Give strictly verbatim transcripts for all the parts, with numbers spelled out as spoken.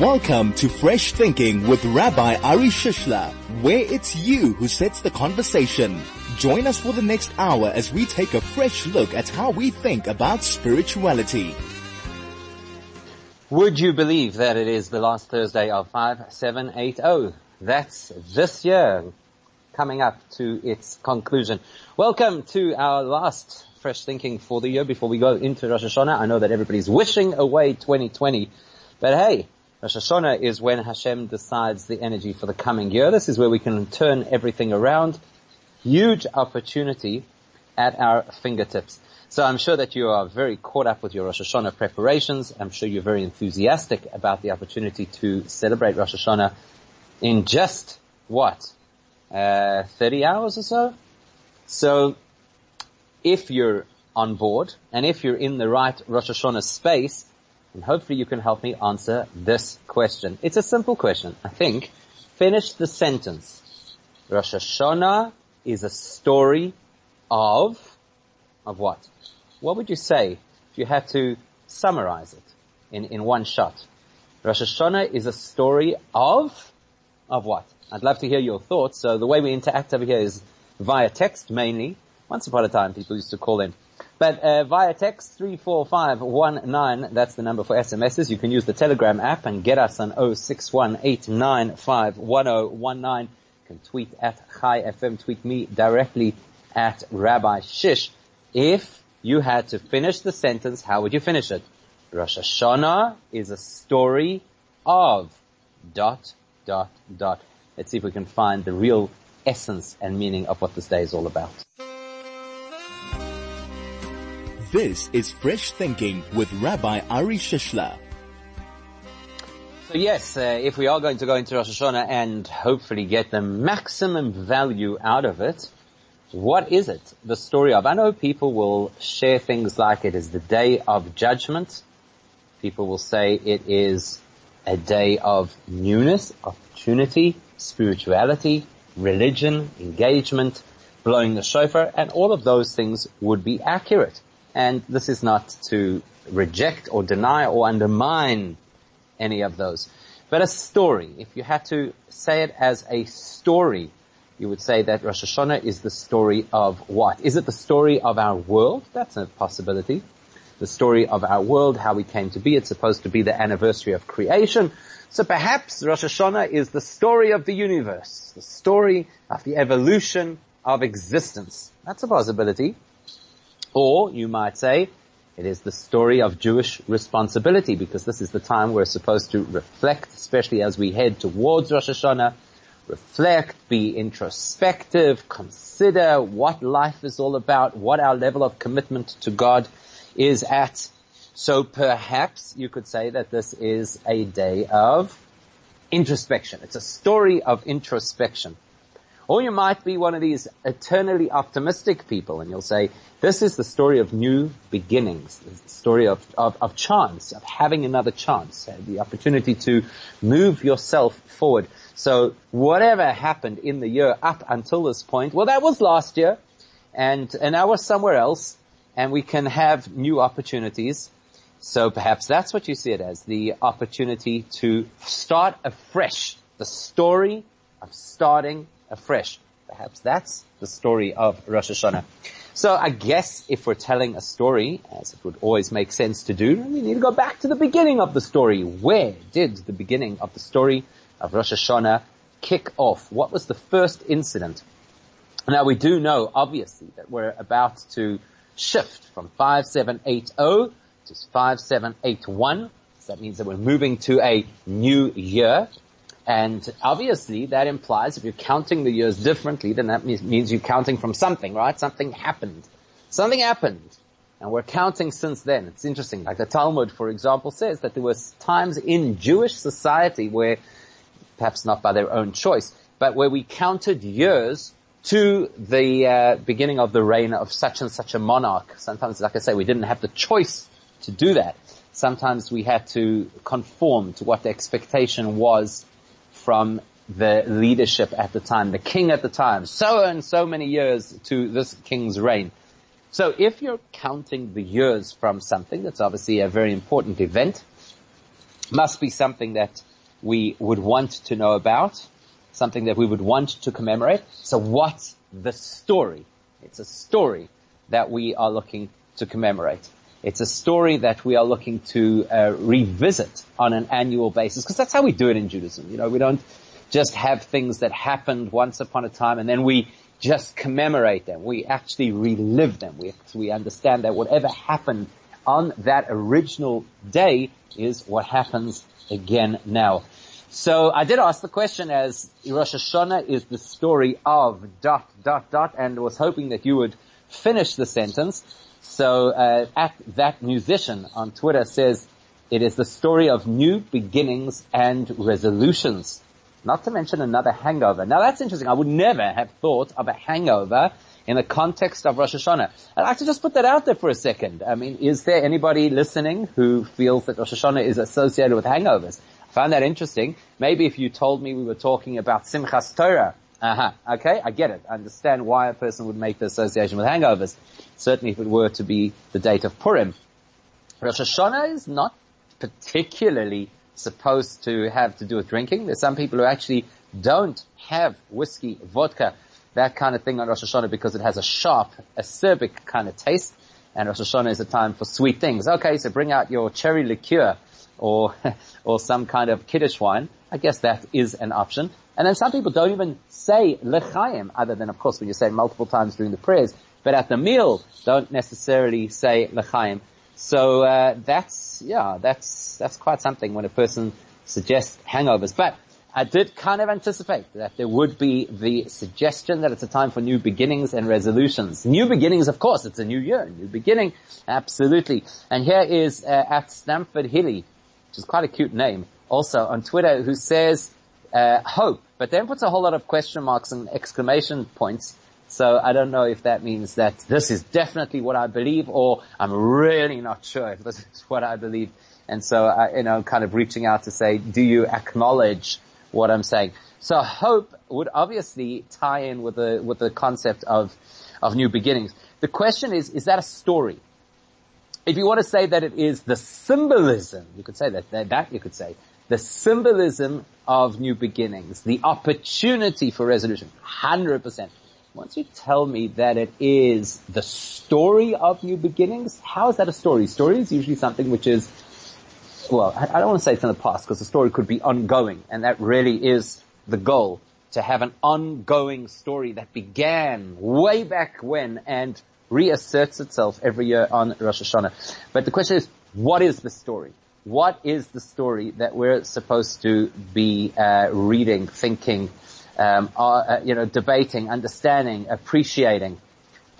Welcome to Fresh Thinking with Rabbi Ari Shishler, where it's you who sets the conversation. Join us for the next hour as we take a fresh look at how we think about spirituality. Would you believe that it is the last Thursday of five seven eight zero? That's this year, coming up to its conclusion. Welcome to our last Fresh Thinking for the year before we go into Rosh Hashanah. I know that everybody's wishing away twenty twenty, but hey, Rosh Hashanah is when Hashem decides the energy for the coming year. This is where we can turn everything around. Huge opportunity at our fingertips. So I'm sure that you are very caught up with your Rosh Hashanah preparations. I'm sure you're very enthusiastic about the opportunity to celebrate Rosh Hashanah in just, what, uh, thirty hours or so? So if you're on board and if you're in the right Rosh Hashanah space, and hopefully you can help me answer this question. It's a simple question, I think. Finish the sentence. Rosh Hashanah is a story of, of what? What would you say if you had to summarize it in, in one shot? Rosh Hashanah is a story of, of what? I'd love to hear your thoughts. So the way we interact over here is via text mainly. Once upon a time, people used to call in. But uh, via text, three four five one nine, that's the number for S M Ss. You can use the Telegram app and get us on zero six one eight nine five one zero one nine. You can tweet at Chai F M, tweet me directly at Rabbi Shish. If you had to finish the sentence, how would you finish it? Rosh Hashanah is a story of dot, dot, dot. Let's see if we can find the real essence and meaning of what this day is all about. This is Fresh Thinking with Rabbi Ari Shishler. So yes, uh, if we are going to go into Rosh Hashanah and hopefully get the maximum value out of it, what is it the story of? I know people will share things like it is the day of judgment. People will say it is a day of newness, opportunity, spirituality, religion, engagement, blowing the shofar, and all of those things would be accurate. And this is not to reject or deny or undermine any of those. But a story, if you had to say it as a story, you would say that Rosh Hashanah is the story of what? Is it the story of our world? That's a possibility. The story of our world, how we came to be. It's supposed to be the anniversary of creation. So perhaps Rosh Hashanah is the story of the universe, the story of the evolution of existence. That's a possibility. Or you might say it is the story of Jewish responsibility, because this is the time we're supposed to reflect, especially as we head towards Rosh Hashanah. Reflect, be introspective, consider what life is all about, what our level of commitment to God is at. So perhaps you could say that this is a day of introspection. It's a story of introspection. Or you might be one of these eternally optimistic people and you'll say, this is the story of new beginnings, the story of, of, of chance, of having another chance, the opportunity to move yourself forward. So whatever happened in the year up until this point, well, that was last year, and, and now we're somewhere else, and we can have new opportunities. So perhaps that's what you see it as, the opportunity to start afresh, the story of starting afresh. Perhaps that's the story of Rosh Hashanah. So I guess if we're telling a story, as it would always make sense to do, we need to go back to the beginning of the story. Where did the beginning of the story of Rosh Hashanah kick off? What was the first incident? Now we do know, obviously, that we're about to shift from five seven eight zero to five seven eight one. So that means that we're moving to a new year. And obviously that implies if you're counting the years differently, then that means you're counting from something, right? Something happened. Something happened. And we're counting since then. It's interesting. Like the Talmud, for example, says that there were times in Jewish society where, perhaps not by their own choice, but where we counted years to the uh, beginning of the reign of such and such a monarch. Sometimes, like I say, we didn't have the choice to do that. Sometimes we had to conform to what the expectation was from the leadership at the time, the king at the time, so and so many years to this king's reign. So if you're counting the years from something, that's obviously a very important event. must be something that we would want to know about, something that we would want to commemorate. So what's the story? It's a story that we are looking to commemorate. It's a story that we are looking to uh, revisit on an annual basis, because that's how we do it in Judaism. You know, we don't just have things that happened once upon a time and then we just commemorate them. We actually relive them. We, we understand that whatever happened on that original day is what happens again now. So I did ask the question, as Rosh Hashanah is the story of dot, dot, dot, and was hoping that you would finish the sentence. So uh, at that musician on Twitter says, it is the story of new beginnings and resolutions, not to mention another hangover. Now that's interesting. I would never have thought of a hangover in the context of Rosh Hashanah. I'd like to just put that out there for a second. I mean, is there anybody listening who feels that Rosh Hashanah is associated with hangovers? I found that interesting. Maybe if you told me we were talking about Simchas Torah, aha, uh-huh, okay, I get it. I understand why a person would make the association with hangovers, certainly if it were to be the date of Purim. Rosh Hashanah is not particularly supposed to have to do with drinking. There's some people who actually don't have whiskey, vodka, that kind of thing on Rosh Hashanah because it has a sharp, acerbic kind of taste, and Rosh Hashanah is a time for sweet things. Okay, so bring out your cherry liqueur or or some kind of kiddush wine. I guess that is an option. And then some people don't even say l'chaim, other than, of course, when you say multiple times during the prayers, but at the meal don't necessarily say l'chaim. So uh, that's, yeah, that's that's quite something when a person suggests hangovers. But I did kind of anticipate that there would be the suggestion that it's a time for new beginnings and resolutions. New beginnings, of course, it's a new year, new beginning, absolutely. And here is uh, at Stamford Hilly, which is quite a cute name, also on Twitter, who says uh, hope, but then puts a whole lot of question marks and exclamation points. So I don't know if that means that this is definitely what I believe, or I'm really not sure if this is what I believe. And so I, you know, kind of reaching out to say, do you acknowledge what I'm saying? So hope would obviously tie in with the with the concept of of new beginnings. The question is, is that a story? If you want to say that it is the symbolism, you could say that, that, that you could say, the symbolism of new beginnings, the opportunity for resolution, one hundred percent. Once you tell me that it is the story of new beginnings, how is that a story? Story is usually something which is, well, I don't want to say it's in the past, because the story could be ongoing, and that really is the goal, to have an ongoing story that began way back when and reasserts itself every year on Rosh Hashanah. But the question is, what is the story? What is the story that we're supposed to be uh, reading, thinking, um, uh, you know, debating, understanding, appreciating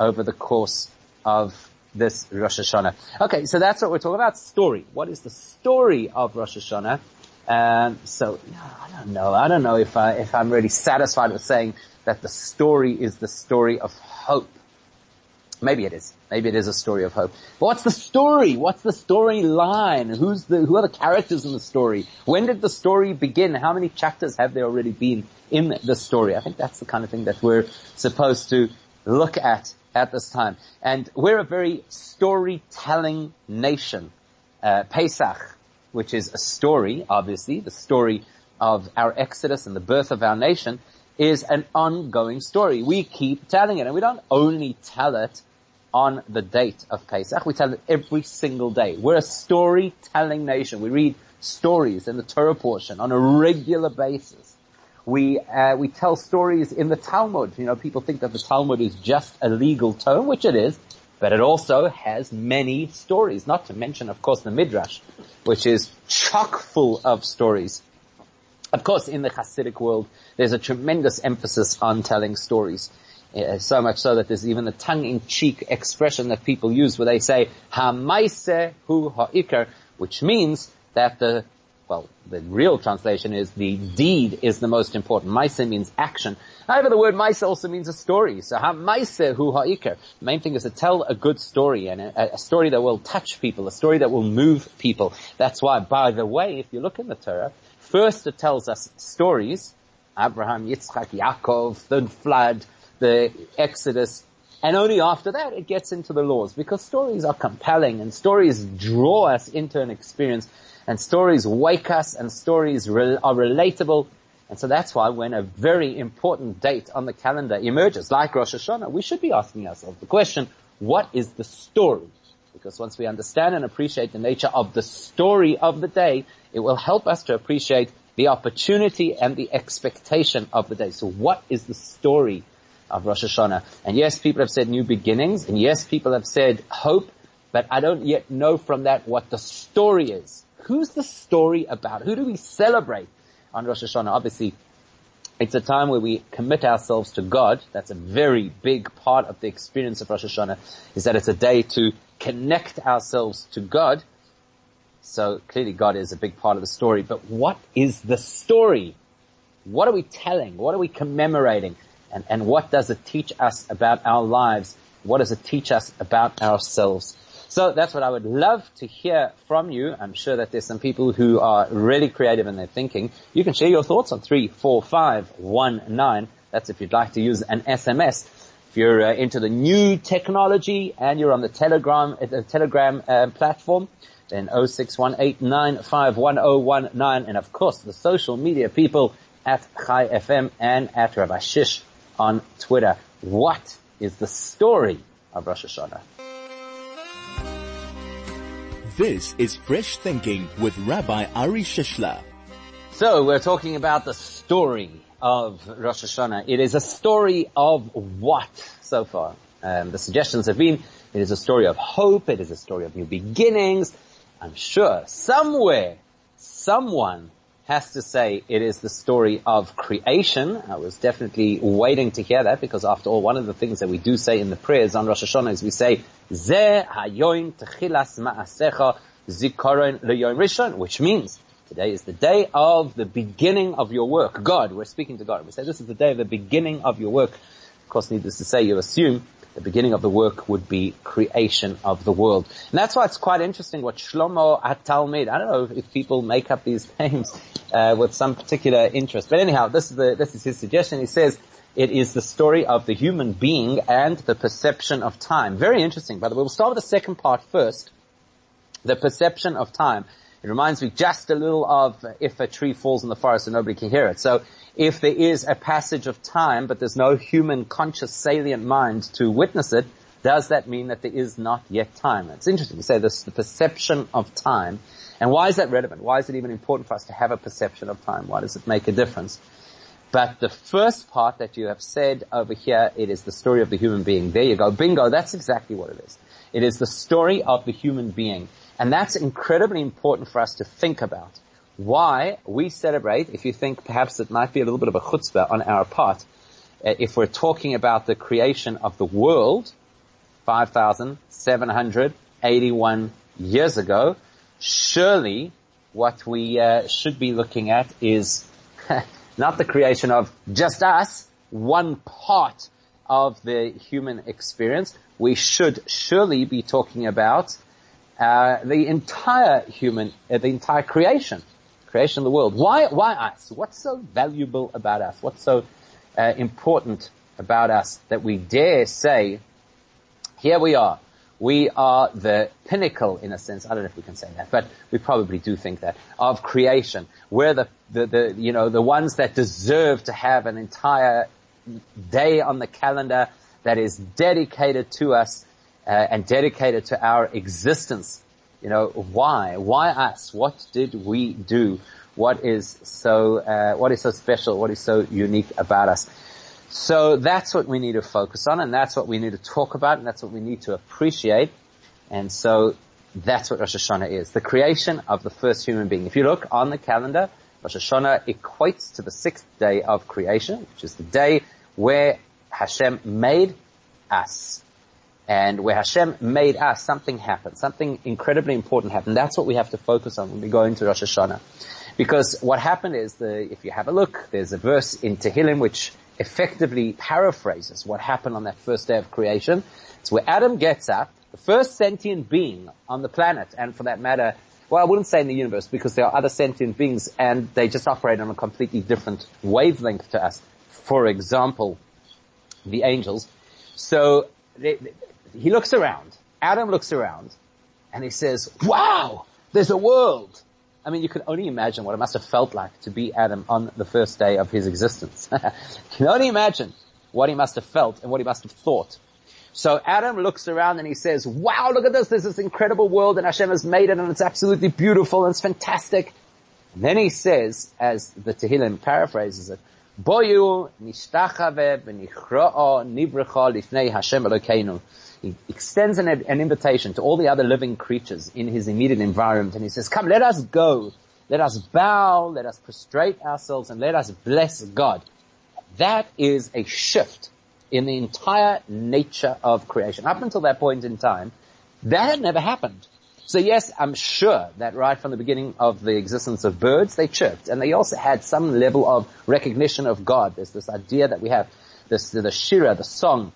over the course of this Rosh Hashanah? Okay, so that's what we're talking about, story. What is the story of Rosh Hashanah? Um, so I don't know. I don't know if I, if I'm really satisfied with saying that the story is the story of hope. Maybe it is. Maybe it is a story of hope. But what's the story? What's the storyline? Who's the, who are the characters in the story? When did the story begin? How many chapters have there already been in the story? I think that's the kind of thing that we're supposed to look at at this time. And we're a very storytelling nation. Uh, Pesach, which is a story, obviously, the story of our exodus and the birth of our nation, is an ongoing story. We keep telling it, and we don't only tell it on the date of Pesach. We tell it every single day. We're a storytelling nation. We read stories in the Torah portion on a regular basis. We uh, we tell stories in the Talmud. You know, people think that the Talmud is just a legal tome, which it is, but it also has many stories, not to mention, of course, the Midrash, which is chock full of stories. Of course, in the Hasidic world, there's a tremendous emphasis on telling stories. Uh, so much so that there's even a tongue-in-cheek expression that people use where they say, ha-maise hu ha-ikar, which means that the, well, the real translation is the deed is the most important. Maise means action. However, the word maise also means a story. So ha-maise hu ha-ikar. The main thing is to tell a good story, and a, a story that will touch people, a story that will move people. That's why, by the way, if you look in the Torah, first it tells us stories, Abraham, Yitzchak, Yaakov, the flood, the Exodus, and only after that it gets into the laws, because stories are compelling and stories draw us into an experience and stories wake us, and stories re- are relatable. And so that's why when a very important date on the calendar emerges, like Rosh Hashanah, we should be asking ourselves the question, what is the story? Because once we understand and appreciate the nature of the story of the day, it will help us to appreciate the opportunity and the expectation of the day. So what is the story of Rosh Hashanah? And yes, people have said new beginnings, and yes, people have said hope, but I don't yet know from that what the story is. Who's the story about? Who do we celebrate on Rosh Hashanah? Obviously, it's a time where we commit ourselves to God. That's a very big part of the experience of Rosh Hashanah, is that it's a day to connect ourselves to God. So clearly God is a big part of the story. But what is the story? What are we telling? What are we commemorating? And, and what does it teach us about our lives? What does it teach us about ourselves? So that's what I would love to hear from you. I'm sure that there's some people who are really creative in their thinking. You can share your thoughts on three four five one nine. That's if you'd like to use an S M S. If you're uh, into the new technology and you're on the Telegram, uh, the Telegram uh, platform, then oh six one eight nine five one oh one nine. And of course, the social media people at Chai F M and at Rabbi Shish on Twitter. What is the story of Rosh Hashanah? This is Fresh Thinking with Rabbi Ari Shishler. So we're talking about the story of Rosh Hashanah. It is a story of what so far? Um, the suggestions have been, it is a story of hope, it is a story of new beginnings. I'm sure somewhere, someone has to say it is the story of creation. I was definitely waiting to hear that, because after all, one of the things that we do say in the prayers on Rosh Hashanah is we say, Ze hayoim techilas ma'asecha zikaron le'yom rishon, which means today is the day of the beginning of your work. God, we're speaking to God. We say this is the day of the beginning of your work. Of course, needless to say, you assume the beginning of the work would be creation of the world. And that's why it's quite interesting what Shlomo Atal made. I don't know if people make up these names uh, with some particular interest. But anyhow, this is, the, this is his suggestion. He says, it is the story of the human being and the perception of time. Very interesting, by the way. We'll start with the second part first, the perception of time. It reminds me just a little of if a tree falls in the forest and nobody can hear it. So if there is a passage of time, but there's no human conscious salient mind to witness it, does that mean that there is not yet time? It's interesting to say this, the perception of time. And why is that relevant? Why is it even important for us to have a perception of time? Why does it make a difference? But the first part that you have said over here, it is the story of the human being. There you go. Bingo. That's exactly what it is. It is the story of the human being. And that's incredibly important for us to think about. Why we celebrate, if you think perhaps it might be a little bit of a chutzpah on our part, if we're talking about the creation of the world five thousand seven hundred eighty-one years ago, surely what we uh, should be looking at is not the creation of just us, one part of the human experience. We should surely be talking about Uh, the entire human, uh, the entire creation, creation of the world. Why, why us? What's so valuable about us? What's so uh, important about us that we dare say, here we are. We are the pinnacle, in a sense. I don't know if we can say that, but we probably do think that, of creation. We're the, the, the you know, the ones that deserve to have an entire day on the calendar that is dedicated to us. Uh, and dedicated to our existence. You know, why? Why us? What did we do? What is so, uh, what is so special? What is so unique about us? So that's what we need to focus on, and that's what we need to talk about, and that's what we need to appreciate. And so that's what Rosh Hashanah is. The creation of the first human being. If you look on the calendar, Rosh Hashanah equates to the sixth day of creation, which is the day where Hashem made us. And where Hashem made us, something happened. Something incredibly important happened. That's what we have to focus on when we go into Rosh Hashanah. Because what happened is, the, if you have a look, there's a verse in Tehillim which effectively paraphrases what happened on that first day of creation. It's where Adam gets up, the first sentient being on the planet, and for that matter, well, I wouldn't say in the universe, because there are other sentient beings and they just operate on a completely different wavelength to us. For example, the angels. So they, they, He looks around, Adam looks around, and he says, wow, there's a world. I mean, you could only imagine what it must have felt like to be Adam on the first day of his existence. You can only imagine what he must have felt and what he must have thought. So Adam looks around and he says, wow, look at this. There's this incredible world and Hashem has made it and it's absolutely beautiful and it's fantastic. And then he says, as the Tehillim paraphrases it, Boyu nishtachave b'nichro'o nivrecha lifnei Hashem Elokeinu. He extends an, an invitation to all the other living creatures in his immediate environment. And he says, come, let us go. Let us bow. Let us prostrate ourselves and let us bless God. That is a shift in the entire nature of creation. Up until that point in time, that had never happened. So yes, I'm sure that right from the beginning of the existence of birds, they chirped. And they also had some level of recognition of God. There's this idea that we have, this the shira, the song,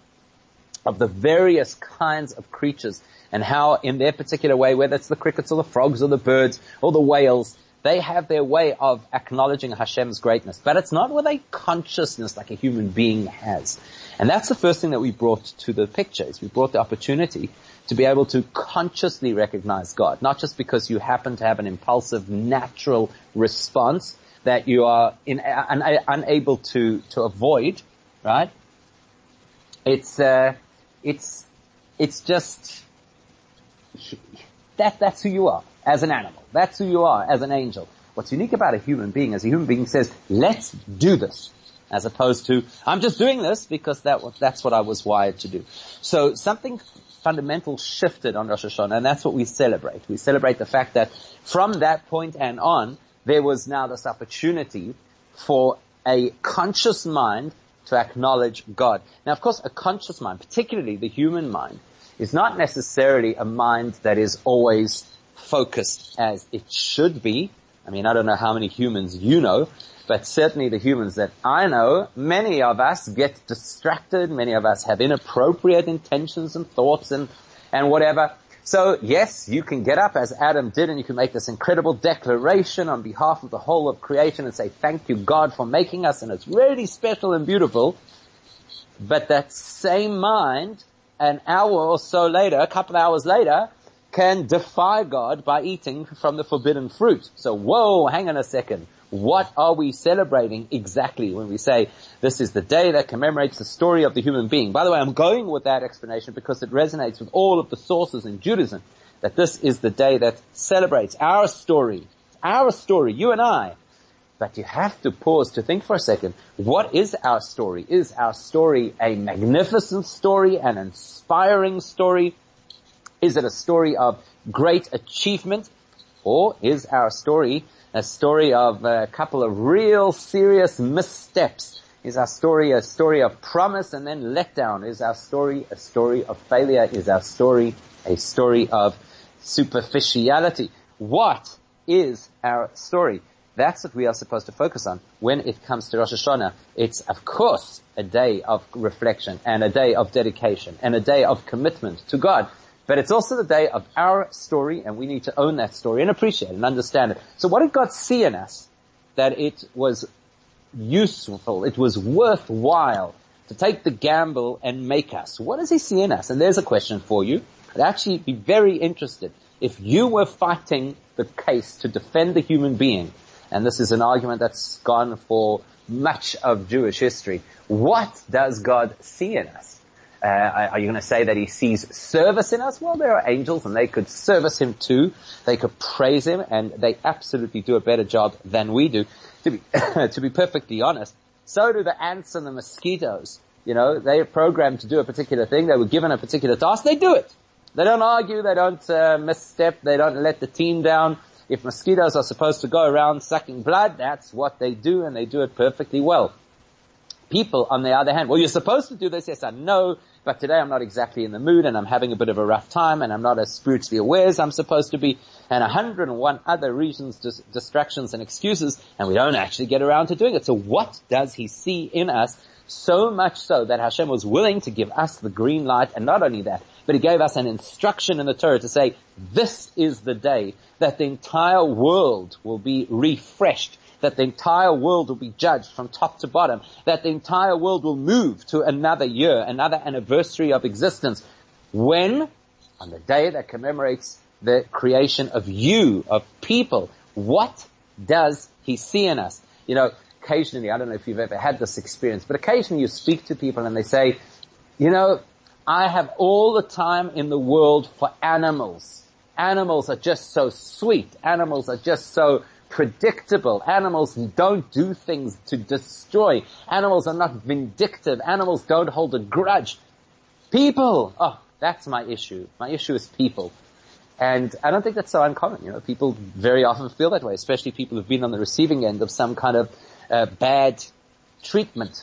of the various kinds of creatures and how in their particular way, whether it's the crickets or the frogs or the birds or the whales, they have their way of acknowledging Hashem's greatness. But it's not with a consciousness like a human being has. And that's the first thing that we brought to the picture, is we brought the opportunity to be able to consciously recognize God, not just because you happen to have an impulsive, natural response that you are in, un, un, unable to, to avoid, right? It's... Uh, It's, it's just, that, that's who you are as an animal. That's who you are as an angel. What's unique about a human being is a human being says, let's do this, as opposed to, I'm just doing this because that, that's what I was wired to do. So something fundamental shifted on Rosh Hashanah, and that's what we celebrate. We celebrate the fact that from that point and on, there was now this opportunity for a conscious mind to acknowledge God. Now, of course, a conscious mind, particularly the human mind, is not necessarily a mind that is always focused as it should be. I mean, I don't know how many humans you know, but certainly the humans that I know, many of us get distracted. Many of us have inappropriate intentions and thoughts and, and whatever. So, yes, you can get up as Adam did and you can make this incredible declaration on behalf of the whole of creation and say, thank you, God, for making us, and it's really special and beautiful. But that same mind, an hour or so later, a couple of hours later, can defy God by eating from the forbidden fruit. So, whoa, hang on a second. What are we celebrating exactly when we say this is the day that commemorates the story of the human being? By the way, I'm going with that explanation because it resonates with all of the sources in Judaism, that this is the day that celebrates our story, our story, you and I. But you have to pause to think for a second, what is our story? Is our story a magnificent story, an inspiring story? Is it a story of great achievement? Or is our story a story of a couple of real serious missteps? Is our story a story of promise and then letdown? Is our story a story of failure? Is our story a story of superficiality? What is our story? That's what we are supposed to focus on when it comes to Rosh Hashanah. It's, of course, a day of reflection and a day of dedication and a day of commitment to God. But it's also the day of our story, and we need to own that story and appreciate it and understand it. So what did God see in us that it was useful, it was worthwhile to take the gamble and make us? What does he see in us? And there's a question for you. I'd actually be very interested. If you were fighting the case to defend the human being, and this is an argument that's gone for much of Jewish history, what does God see in us? Uh, are you going to say that he sees service in us? Well, there are angels and they could service him too. They could praise him and they absolutely do a better job than we do. To be, to be perfectly honest, so do the ants and the mosquitoes. You know, they are programmed to do a particular thing. They were given a particular task. They do it. They don't argue. They don't uh, misstep. They don't let the team down. If mosquitoes are supposed to go around sucking blood, that's what they do and they do it perfectly well. People, on the other hand, well, you're supposed to do this, yes, I know, but today I'm not exactly in the mood and I'm having a bit of a rough time and I'm not as spiritually aware as I'm supposed to be, and one hundred and one other reasons, dis- distractions and excuses, and we don't actually get around to doing it. So what does he see in us? So much so that Hashem was willing to give us the green light, and not only that, but he gave us an instruction in the Torah to say, this is the day that the entire world will be refreshed, that the entire world will be judged from top to bottom, that the entire world will move to another year, another anniversary of existence. When? On the day that commemorates the creation of you, of people. What does he see in us? You know, occasionally, I don't know if you've ever had this experience, but occasionally you speak to people and they say, you know, I have all the time in the world for animals. Animals are just so sweet. Animals are just so predictable. Animals don't do things to destroy. Animals are not vindictive. Animals don't hold a grudge. People. Oh, that's my issue. My issue is people. And I don't think that's so uncommon. You know, people very often feel that way, especially people who've been on the receiving end of some kind of uh, bad treatment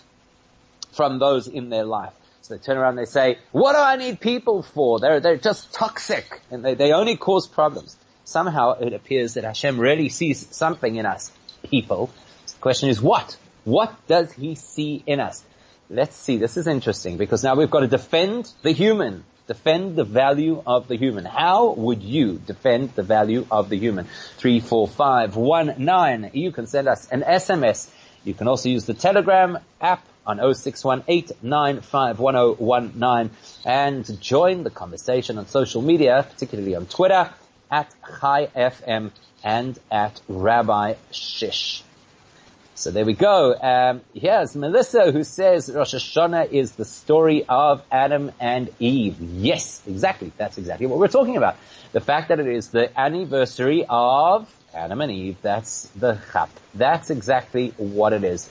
from those in their life. So they turn around and they say, what do I need people for? They're, they're just toxic and they, they only cause problems. Somehow it appears that Hashem really sees something in us, people. The question is what? What does he see in us? Let's see. This is interesting because now we've got to defend the human. Defend the value of the human. How would you defend the value of the human? three four five one nine. You can send us an S M S. You can also use the Telegram app on oh six one eight nine five one oh one nine and join the conversation on social media, particularly on Twitter, at Chai F M and at Rabbi Shish. So there we go. Um, here's Melissa who says Rosh Hashanah is the story of Adam and Eve. Yes, exactly. That's exactly what we're talking about. The fact that it is the anniversary of Adam and Eve. That's the chap. That's exactly what it is.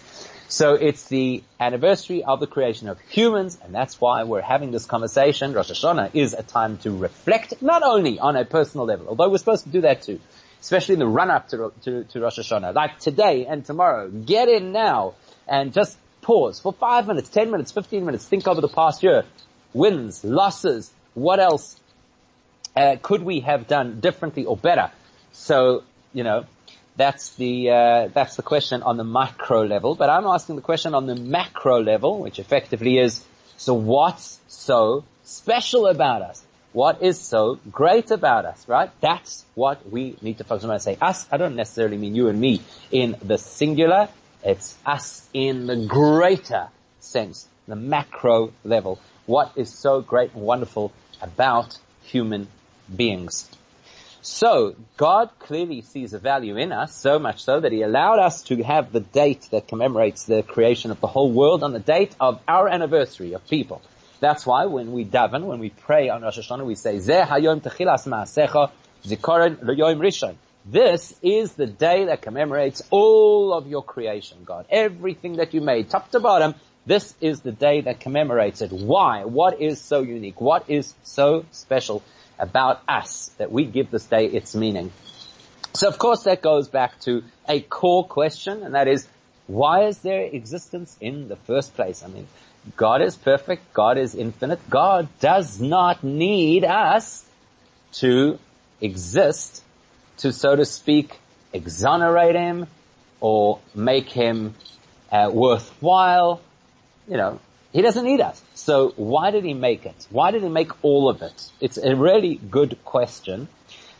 So it's the anniversary of the creation of humans, and that's why we're having this conversation. Rosh Hashanah is a time to reflect, not only on a personal level, although we're supposed to do that too, especially in the run-up to, to, to Rosh Hashanah, like today and tomorrow. Get in now and just pause for five minutes, ten minutes, fifteen minutes. Think over the past year. Wins, losses, what else uh, could we have done differently or better? So, you know, that's the uh, that's the question on the micro level. But I'm asking the question on the macro level, which effectively is, so what's so special about us? What is so great about us, right? That's what we need to focus on. When I say us, I don't necessarily mean you and me in the singular. It's us in the greater sense, the macro level. What is so great and wonderful about human beings? So God clearly sees a value in us, so much so that he allowed us to have the date that commemorates the creation of the whole world on the date of our anniversary of people. That's why when we daven, when we pray on Rosh Hashanah, we say, Zeh hayom techilas ma'asecha zikoron l'yom rishon. This is the day that commemorates all of your creation, God. Everything that you made, top to bottom, this is the day that commemorates it. Why? What is so unique? What is so special about us that we give this day its meaning? So, of course, that goes back to a core question, and that is, why is there existence in the first place? I mean, God is perfect. God is infinite. God does not need us to exist to, so to speak, exonerate him or make him uh, worthwhile. You know, he doesn't need us. So why did he make it? Why did he make all of it? It's a really good question.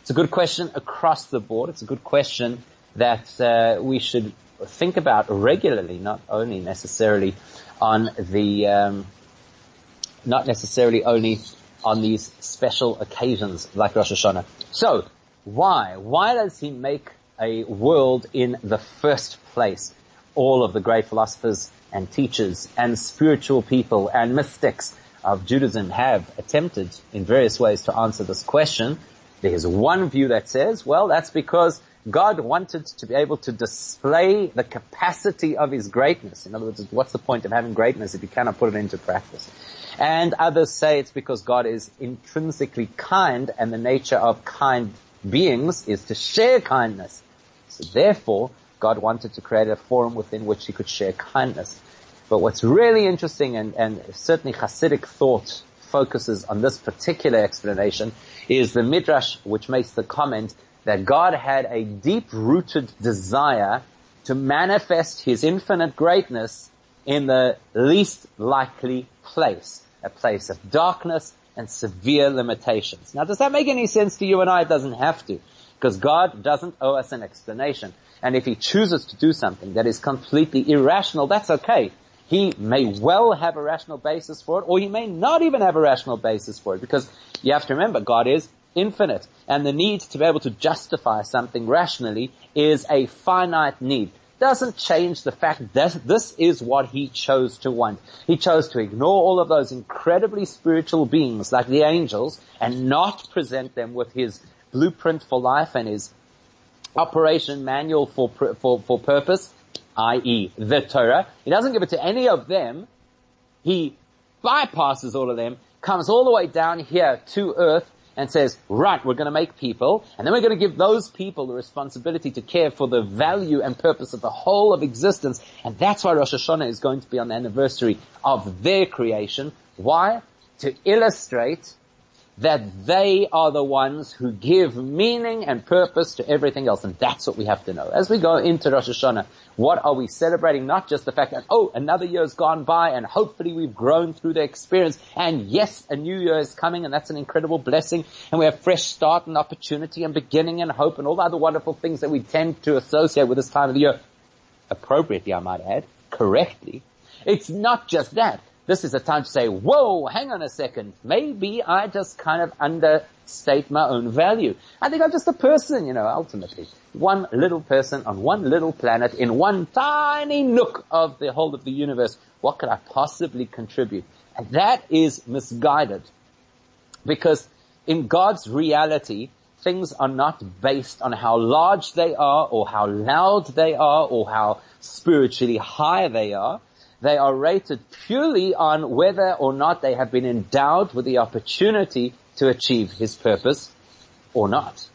It's a good question across the board. It's a good question that uh, we should think about regularly, not only necessarily on the, um, not necessarily only on these special occasions like Rosh Hashanah. So, why? Why does he make a world in the first place? All of the great philosophers and teachers and spiritual people and mystics of Judaism have attempted in various ways to answer this question. There's one view that says, well, that's because God wanted to be able to display the capacity of his greatness. In other words, what's the point of having greatness if you cannot put it into practice? And others say it's because God is intrinsically kind, and the nature of kind beings is to share kindness. So therefore, God wanted to create a forum within which he could share kindness. But what's really interesting, and, and certainly Hasidic thought focuses on this particular explanation, is the Midrash, which makes the comment that God had a deep-rooted desire to manifest his infinite greatness in the least likely place, a place of darkness and severe limitations. Now, does that make any sense to you and I? It doesn't have to, because God doesn't owe us an explanation. And if he chooses to do something that is completely irrational, that's okay. He may well have a rational basis for it, or he may not even have a rational basis for it, because you have to remember, God is infinite. And the need to be able to justify something rationally is a finite need. Doesn't change the fact that this is what he chose to want. He chose to ignore all of those incredibly spiritual beings like the angels and not present them with his blueprint for life and his operation manual for for, for purpose, that is the Torah. He doesn't give it to any of them. He bypasses all of them, comes all the way down here to earth, and says, right, we're going to make people, and then we're going to give those people the responsibility to care for the value and purpose of the whole of existence. And that's why Rosh Hashanah is going to be on the anniversary of their creation. Why? To illustrate that they are the ones who give meaning and purpose to everything else. And that's what we have to know. As we go into Rosh Hashanah, what are we celebrating? Not just the fact that, oh, another year's gone by and hopefully we've grown through the experience. And yes, a new year is coming and that's an incredible blessing. And we have fresh start and opportunity and beginning and hope and all the other wonderful things that we tend to associate with this time of the year. Appropriately, I might add, correctly. It's not just that. This is a time to say, whoa, hang on a second. Maybe I just kind of understate my own value. I think I'm just a person, you know, ultimately. One little person on one little planet in one tiny nook of the whole of the universe. What could I possibly contribute? And that is misguided. Because in God's reality, things are not based on how large they are or how loud they are or how spiritually high they are. They are rated purely on whether or not they have been endowed with the opportunity to achieve his purpose or not.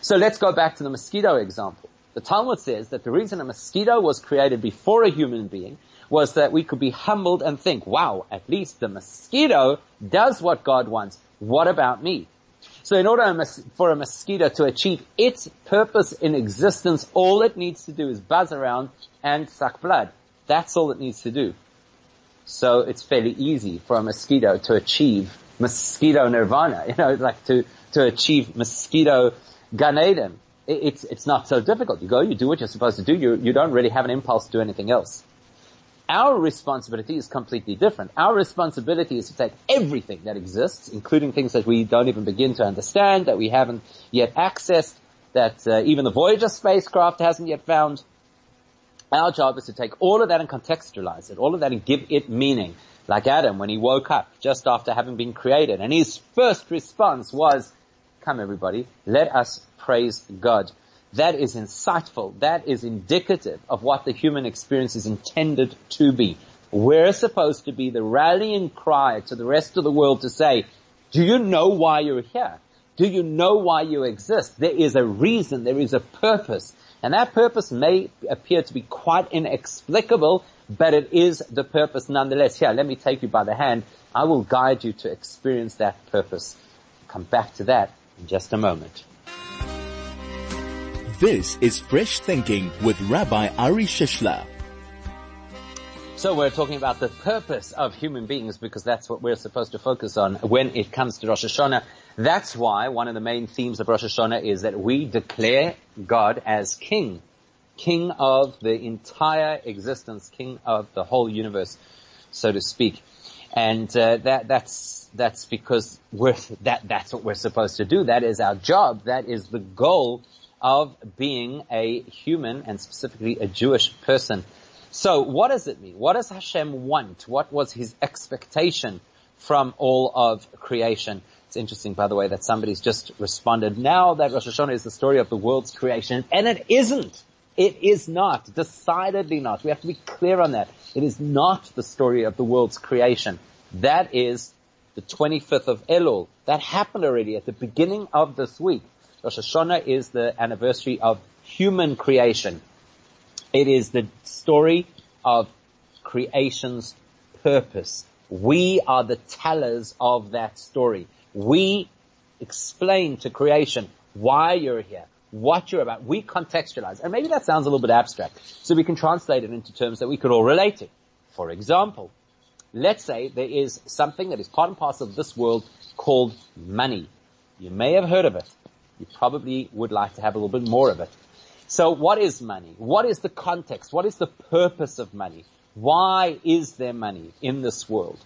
So let's go back to the mosquito example. The Talmud says that the reason a mosquito was created before a human being was that we could be humbled and think, wow, at least the mosquito does what God wants. What about me? So in order for a mosquito to achieve its purpose in existence, all it needs to do is buzz around and suck blood. That's all it needs to do. So it's fairly easy for a mosquito to achieve mosquito nirvana, you know, like to, to achieve mosquito ganeden. It, it's, it's not so difficult. You go, you do what you're supposed to do. You, you don't really have an impulse to do anything else. Our responsibility is completely different. Our responsibility is to take everything that exists, including things that we don't even begin to understand, that we haven't yet accessed, that uh, even the Voyager spacecraft hasn't yet found. Our job is to take all of that and contextualize it, all of that and give it meaning. Like Adam, when he woke up just after having been created, and his first response was, come everybody, let us praise God. That is insightful. That is indicative of what the human experience is intended to be. We're supposed to be the rallying cry to the rest of the world to say, do you know why you're here? Do you know why you exist? There is a reason. There is a purpose. And that purpose may appear to be quite inexplicable, but it is the purpose nonetheless. Here, let me take you by the hand. I will guide you to experience that purpose. I'll come back to that in just a moment. This is Fresh Thinking with Rabbi Ari Shishler. So we're talking about the purpose of human beings because that's what we're supposed to focus on when it comes to Rosh Hashanah. That's why one of the main themes of Rosh Hashanah is that we declare God as King, King of the entire existence, King of the whole universe, so to speak. And uh, that that's that's because we're that that's what we're supposed to do. That is our job. That is the goal of being a human and specifically a Jewish person. So what does it mean? What does Hashem want? What was his expectation from all of creation? It's interesting, by the way, that somebody's just responded now that Rosh Hashanah is the story of the world's creation, and it isn't. It is not. Decidedly not. We have to be clear on that. It is not the story of the world's creation. That is the twenty-fifth of Elul. That happened already at the beginning of this week. Rosh Hashanah is the anniversary of human creation. It is the story of creation's purpose. We are the tellers of that story. We explain to creation why you're here, what you're about. We contextualize. And maybe that sounds a little bit abstract, so we can translate it into terms that we could all relate to. For example, let's say there is something that is part and parcel of this world called money. You may have heard of it. You probably would like to have a little bit more of it. So what is money? What is the context? What is the purpose of money? Why is there money in this world?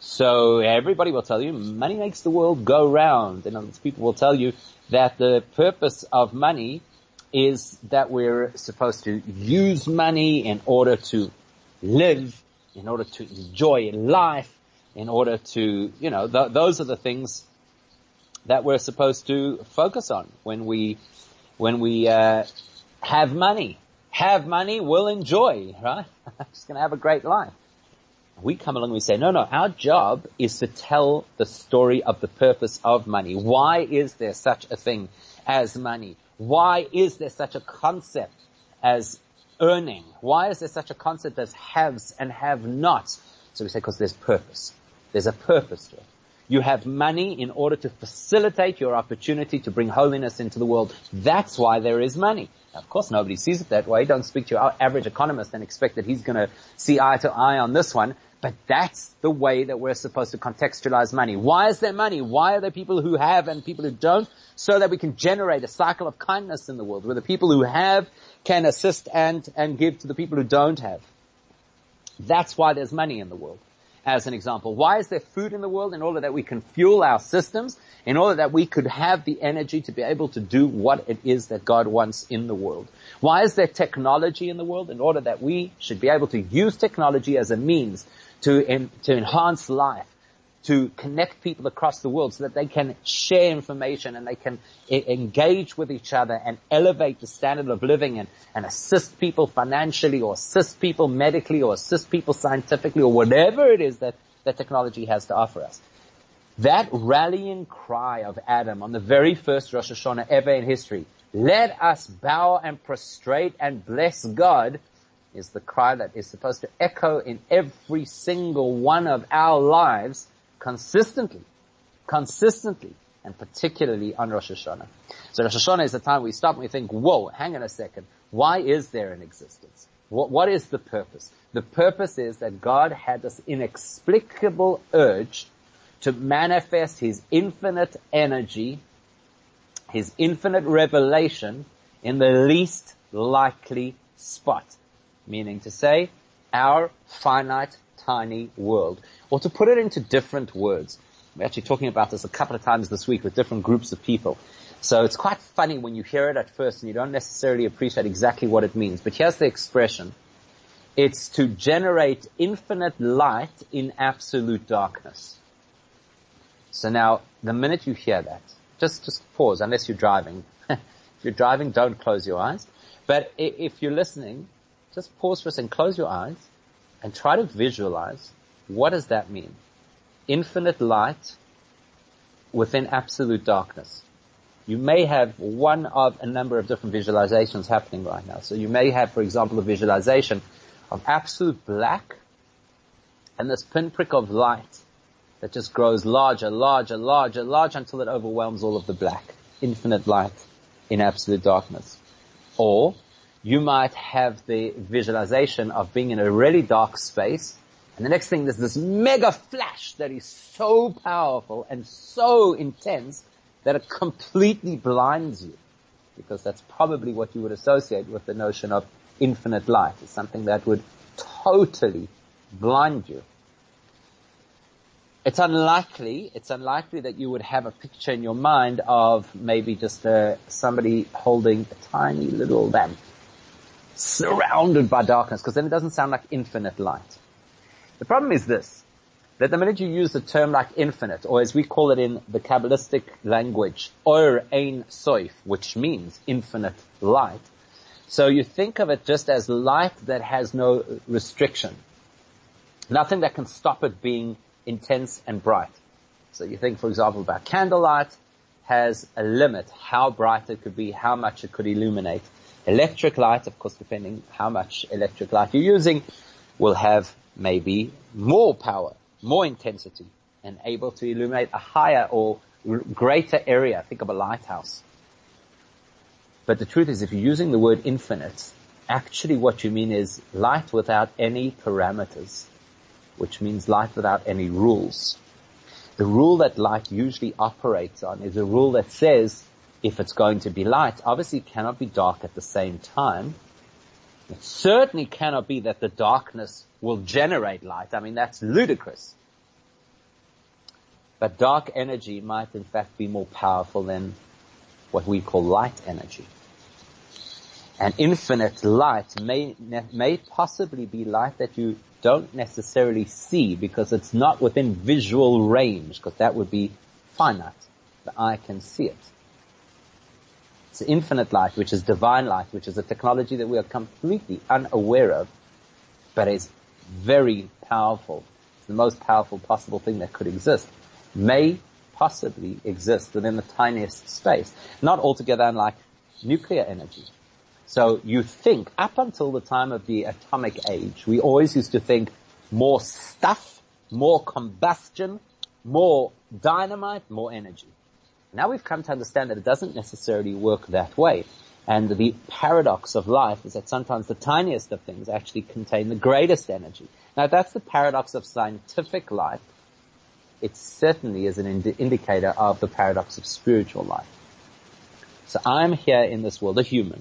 So everybody will tell you money makes the world go round, and people will tell you that the purpose of money is that we're supposed to use money in order to live, in order to enjoy life, in order to, you know, th- those are the things that we're supposed to focus on when we, when we, uh, have money. Have money, we'll enjoy, right? I'm just gonna have a great life. We come along and we say, no, no, our job is to tell the story of the purpose of money. Why is there such a thing as money? Why is there such a concept as earning? Why is there such a concept as haves and have nots? So we say, because there's purpose. There's a purpose to it. You have money in order to facilitate your opportunity to bring holiness into the world. That's why there is money. Now, of course, nobody sees it that way. Don't speak to your average economist and expect that he's going to see eye to eye on this one. But that's the way that we're supposed to contextualize money. Why is there money? Why are there people who have and people who don't? So that we can generate a cycle of kindness in the world where the people who have can assist and, and give to the people who don't have. That's why there's money in the world, as an example. Why is there food in the world? In order that we can fuel our systems, in order that we could have the energy to be able to do what it is that God wants in the world. Why is there technology in the world? In order that we should be able to use technology as a means to en- to enhance life, to connect people across the world so that they can share information and they can e- engage with each other and elevate the standard of living and, and assist people financially or assist people medically or assist people scientifically or whatever it is that, that technology has to offer us. That rallying cry of Adam on the very first Rosh Hashanah ever in history, let us bow and prostrate and bless God, is the cry that is supposed to echo in every single one of our lives consistently, consistently, and particularly on Rosh Hashanah. So Rosh Hashanah is the time we stop and we think, whoa, hang on a second. Why is there an existence? What, what is the purpose? The purpose is that God had this inexplicable urge to manifest His infinite energy, His infinite revelation in the least likely spot. Meaning to say, our finite, tiny world. Or to put it into different words. We're actually talking about this a couple of times this week with different groups of people. So it's quite funny when you hear it at first and you don't necessarily appreciate exactly what it means. But here's the expression. It's to generate infinite light in absolute darkness. So now, the minute you hear that, just, just pause, unless you're driving. If you're driving, don't close your eyes. But if you're listening, just pause for a second, close your eyes, and try to visualize, what does that mean? Infinite light within absolute darkness. You may have one of a number of different visualizations happening right now. So you may have, for example, a visualization of absolute black and this pinprick of light that just grows larger, larger, larger, larger until it overwhelms all of the black. Infinite light in absolute darkness. Or you might have the visualization of being in a really dark space, and the next thing is this mega flash that is so powerful and so intense that it completely blinds you, because that's probably what you would associate with the notion of infinite light. It's something that would totally blind you. It's unlikely, it's unlikely that you would have a picture in your mind of maybe just uh, somebody holding a tiny little lamp, surrounded by darkness, because then it doesn't sound like infinite light. The problem is this, that the minute you use the term like infinite, or as we call it in the Kabbalistic language, or ein soif, which means infinite light, so you think of it just as light that has no restriction, nothing that can stop it being intense and bright. So you think, for example, about candlelight has a limit, how bright it could be, how much it could illuminate. Electric light, of course, depending how much electric light you're using, will have maybe more power, more intensity, and able to illuminate a higher or greater area. Think of a lighthouse. But the truth is, if you're using the word infinite, actually what you mean is light without any parameters, which means light without any rules. The rule that light usually operates on is a rule that says, if it's going to be light, obviously it cannot be dark at the same time. It certainly cannot be that the darkness will generate light. I mean, that's ludicrous. But dark energy might in fact be more powerful than what we call light energy. And infinite light may may possibly be light that you don't necessarily see because it's not within visual range, because that would be finite. The eye can see it. It's infinite light, which is divine light, which is a technology that we are completely unaware of, but is very powerful. It's the most powerful possible thing that could exist. May possibly exist within the tiniest space. Not altogether unlike nuclear energy. So you think, up until the time of the atomic age, we always used to think more stuff, more combustion, more dynamite, more energy. Now we've come to understand that it doesn't necessarily work that way. And the paradox of life is that sometimes the tiniest of things actually contain the greatest energy. Now, if that's the paradox of scientific life, it certainly is an ind- indicator of the paradox of spiritual life. So I'm here in this world, a human,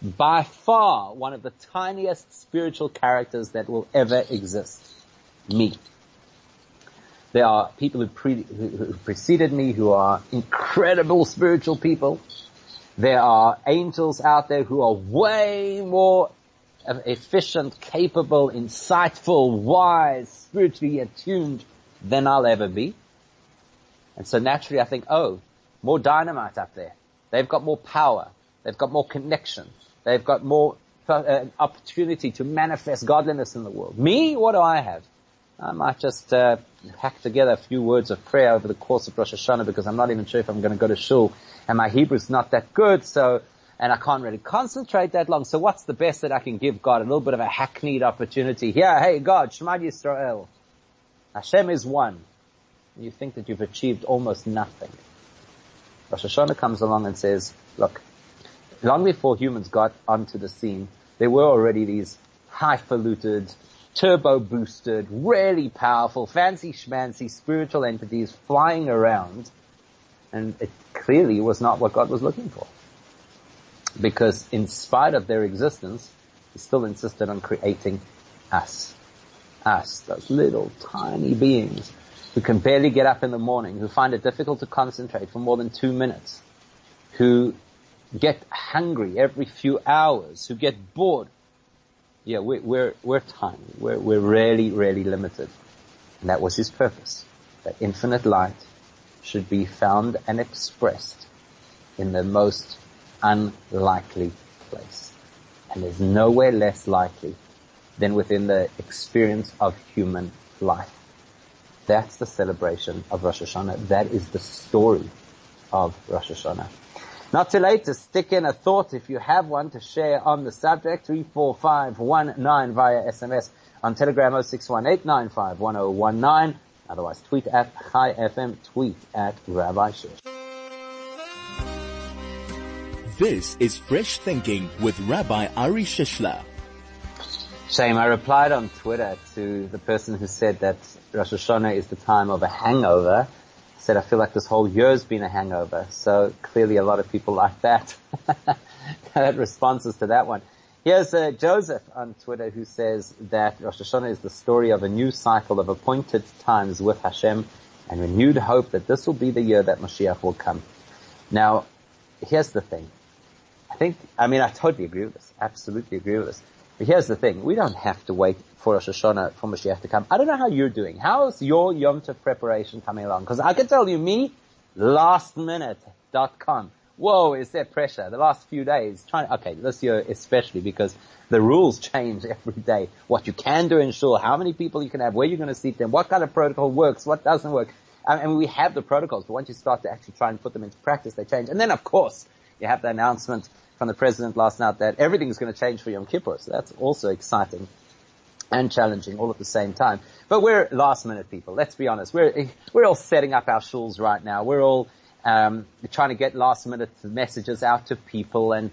by far one of the tiniest spiritual characters that will ever exist, me. There are people who, pre- who preceded me who are incredible spiritual people. There are angels out there who are way more efficient, capable, insightful, wise, spiritually attuned than I'll ever be. And so naturally I think, oh, more dynamite up there. They've got more power. They've got more connection. They've got more uh, opportunity to manifest godliness in the world. Me? What do I have? I might just uh, hack together a few words of prayer over the course of Rosh Hashanah because I'm not even sure if I'm going to go to shul. And my Hebrew's not that good, so, and I can't really concentrate that long. So what's the best that I can give God? A little bit of a hackneyed opportunity. Here, hey, God, Shema Yisrael. Hashem is one. You think that you've achieved almost nothing. Rosh Hashanah comes along and says, look, long before humans got onto the scene, there were already these highfalutin, turbo-boosted, really powerful, fancy-schmancy spiritual entities flying around. And it clearly was not what God was looking for. Because in spite of their existence, He still insisted on creating us. Us, those little tiny beings who can barely get up in the morning, who find it difficult to concentrate for more than two minutes, who get hungry every few hours, who get bored. Yeah, we're, we're, we're tiny. We're, we're really, really limited. And that was His purpose. That infinite light should be found and expressed in the most unlikely place. And there's nowhere less likely than within the experience of human life. That's the celebration of Rosh Hashanah. That is the story of Rosh Hashanah. Not too late to stick in a thought if you have one to share on the subject. three four five one nine via S M S. On Telegram oh six one eight nine five one oh one nine. Otherwise, tweet at Chai F M, tweet at Rabbi Shish. This is Fresh Thinking with Rabbi Ari Shishler. Shame, I replied on Twitter to the person who said that Rosh Hashanah is the time of a hangover. I said, I feel like this whole year's been a hangover. So clearly a lot of people like that. That responses to that one. Here's uh, Joseph on Twitter who says that Rosh Hashanah is the story of a new cycle of appointed times with Hashem and renewed hope that this will be the year that Mashiach will come. Now, here's the thing. I think, I mean, I totally agree with this. Absolutely agree with this. But here's the thing. We don't have to wait for Rosh Hashanah for Mashiach to come. I don't know how you're doing. How's your Yom Tov preparation coming along? Because I can tell you, me, last minute dot com. Whoa, is there pressure? The last few days, trying, okay, this year especially because the rules change every day. What you can do in shul, how many people you can have, where you're going to seat them, what kind of protocol works, what doesn't work. I mean, we have the protocols, but once you start to actually try and put them into practice, they change. And then, of course, you have the announcement from the president last night that everything's going to change for Yom Kippur. So that's also exciting and challenging all at the same time. But we're last-minute people, let's be honest. We're, we're all setting up our shuls right now. We're all... Um, trying to get last-minute messages out to people and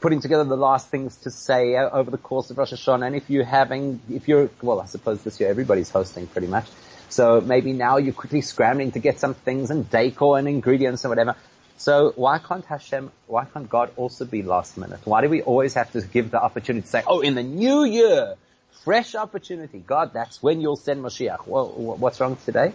putting together the last things to say over the course of Rosh Hashanah. And if you're having, if you're, well, I suppose this year everybody's hosting pretty much. So maybe now you're quickly scrambling to get some things and decor and ingredients and whatever. So why can't Hashem, why can't God also be last-minute? Why do we always have to give the opportunity to say, oh, in the new year, fresh opportunity. God, that's when you'll send Mashiach. Well, what's wrong today?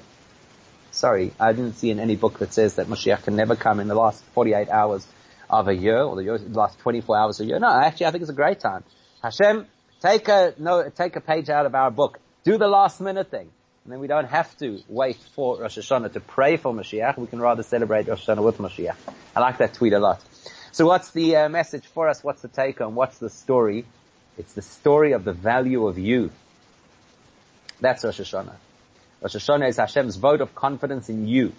Sorry, I didn't see in any book that says that Mashiach can never come in the last forty-eight hours of a year or the last twenty-four hours of a year. No, actually, I think it's a great time. Hashem, take a no, take a page out of our book. Do the last minute thing. And then we don't have to wait for Rosh Hashanah to pray for Mashiach. We can rather celebrate Rosh Hashanah with Mashiach. I like that tweet a lot. So what's the uh, message for us? What's the take on? What's the story? It's the story of the value of you. That's Rosh Hashanah. Rosh Hashanah is Hashem's vote of confidence in you,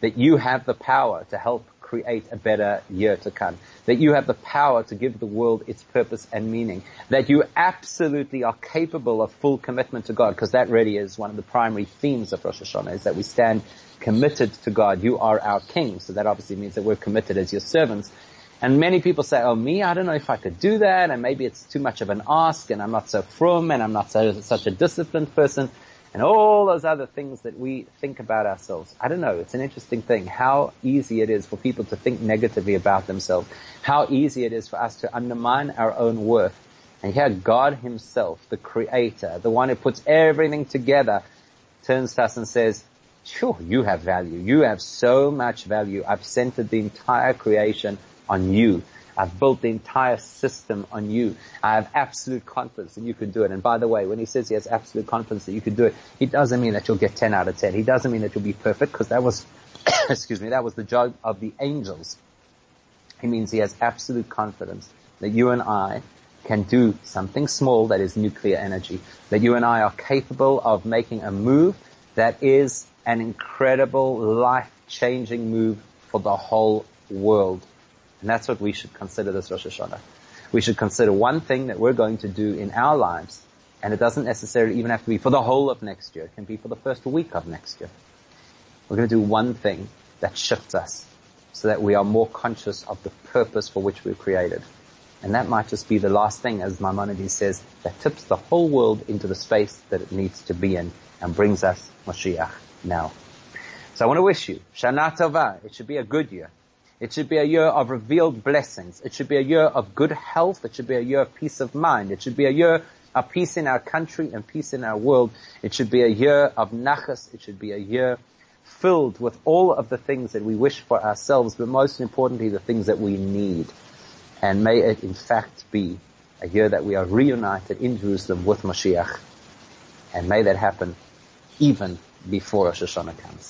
that you have the power to help create a better year to come, that you have the power to give the world its purpose and meaning, that you absolutely are capable of full commitment to God, because that really is one of the primary themes of Rosh Hashanah, is that we stand committed to God. You are our king, so that obviously means that we're committed as your servants. And many people say, oh, me, I don't know if I could do that, and maybe it's too much of an ask, and I'm not so frum, and I'm not so, such a disciplined person, and all those other things that we think about ourselves. I don't know, it's an interesting thing, how easy it is for people to think negatively about themselves, how easy it is for us to undermine our own worth. And here God himself, the creator, the one who puts everything together, turns to us and says, sure, you have value, you have so much value, I've centered the entire creation on you. I've built the entire system on you. I have absolute confidence that you can do it. And by the way, when he says he has absolute confidence that you can do it, it doesn't mean that you'll get ten out of ten. He doesn't mean that you'll be perfect, because that was, excuse me, that was the job of the angels. He means he has absolute confidence that you and I can do something small that is nuclear energy, that you and I are capable of making a move that is an incredible, life-changing move for the whole world. And that's what we should consider this Rosh Hashanah. We should consider one thing that we're going to do in our lives, and it doesn't necessarily even have to be for the whole of next year. It can be for the first week of next year. We're going to do one thing that shifts us so that we are more conscious of the purpose for which we were created. And that might just be the last thing, as Maimonides says, that tips the whole world into the space that it needs to be in and brings us Mashiach now. So I want to wish you Shana Tova. It should be a good year. It should be a year of revealed blessings. It should be a year of good health. It should be a year of peace of mind. It should be a year of peace in our country and peace in our world. It should be a year of nachas. It should be a year filled with all of the things that we wish for ourselves, but most importantly, the things that we need. And may it in fact be a year that we are reunited in Jerusalem with Mashiach. And may that happen even before Rosh Hashanah comes.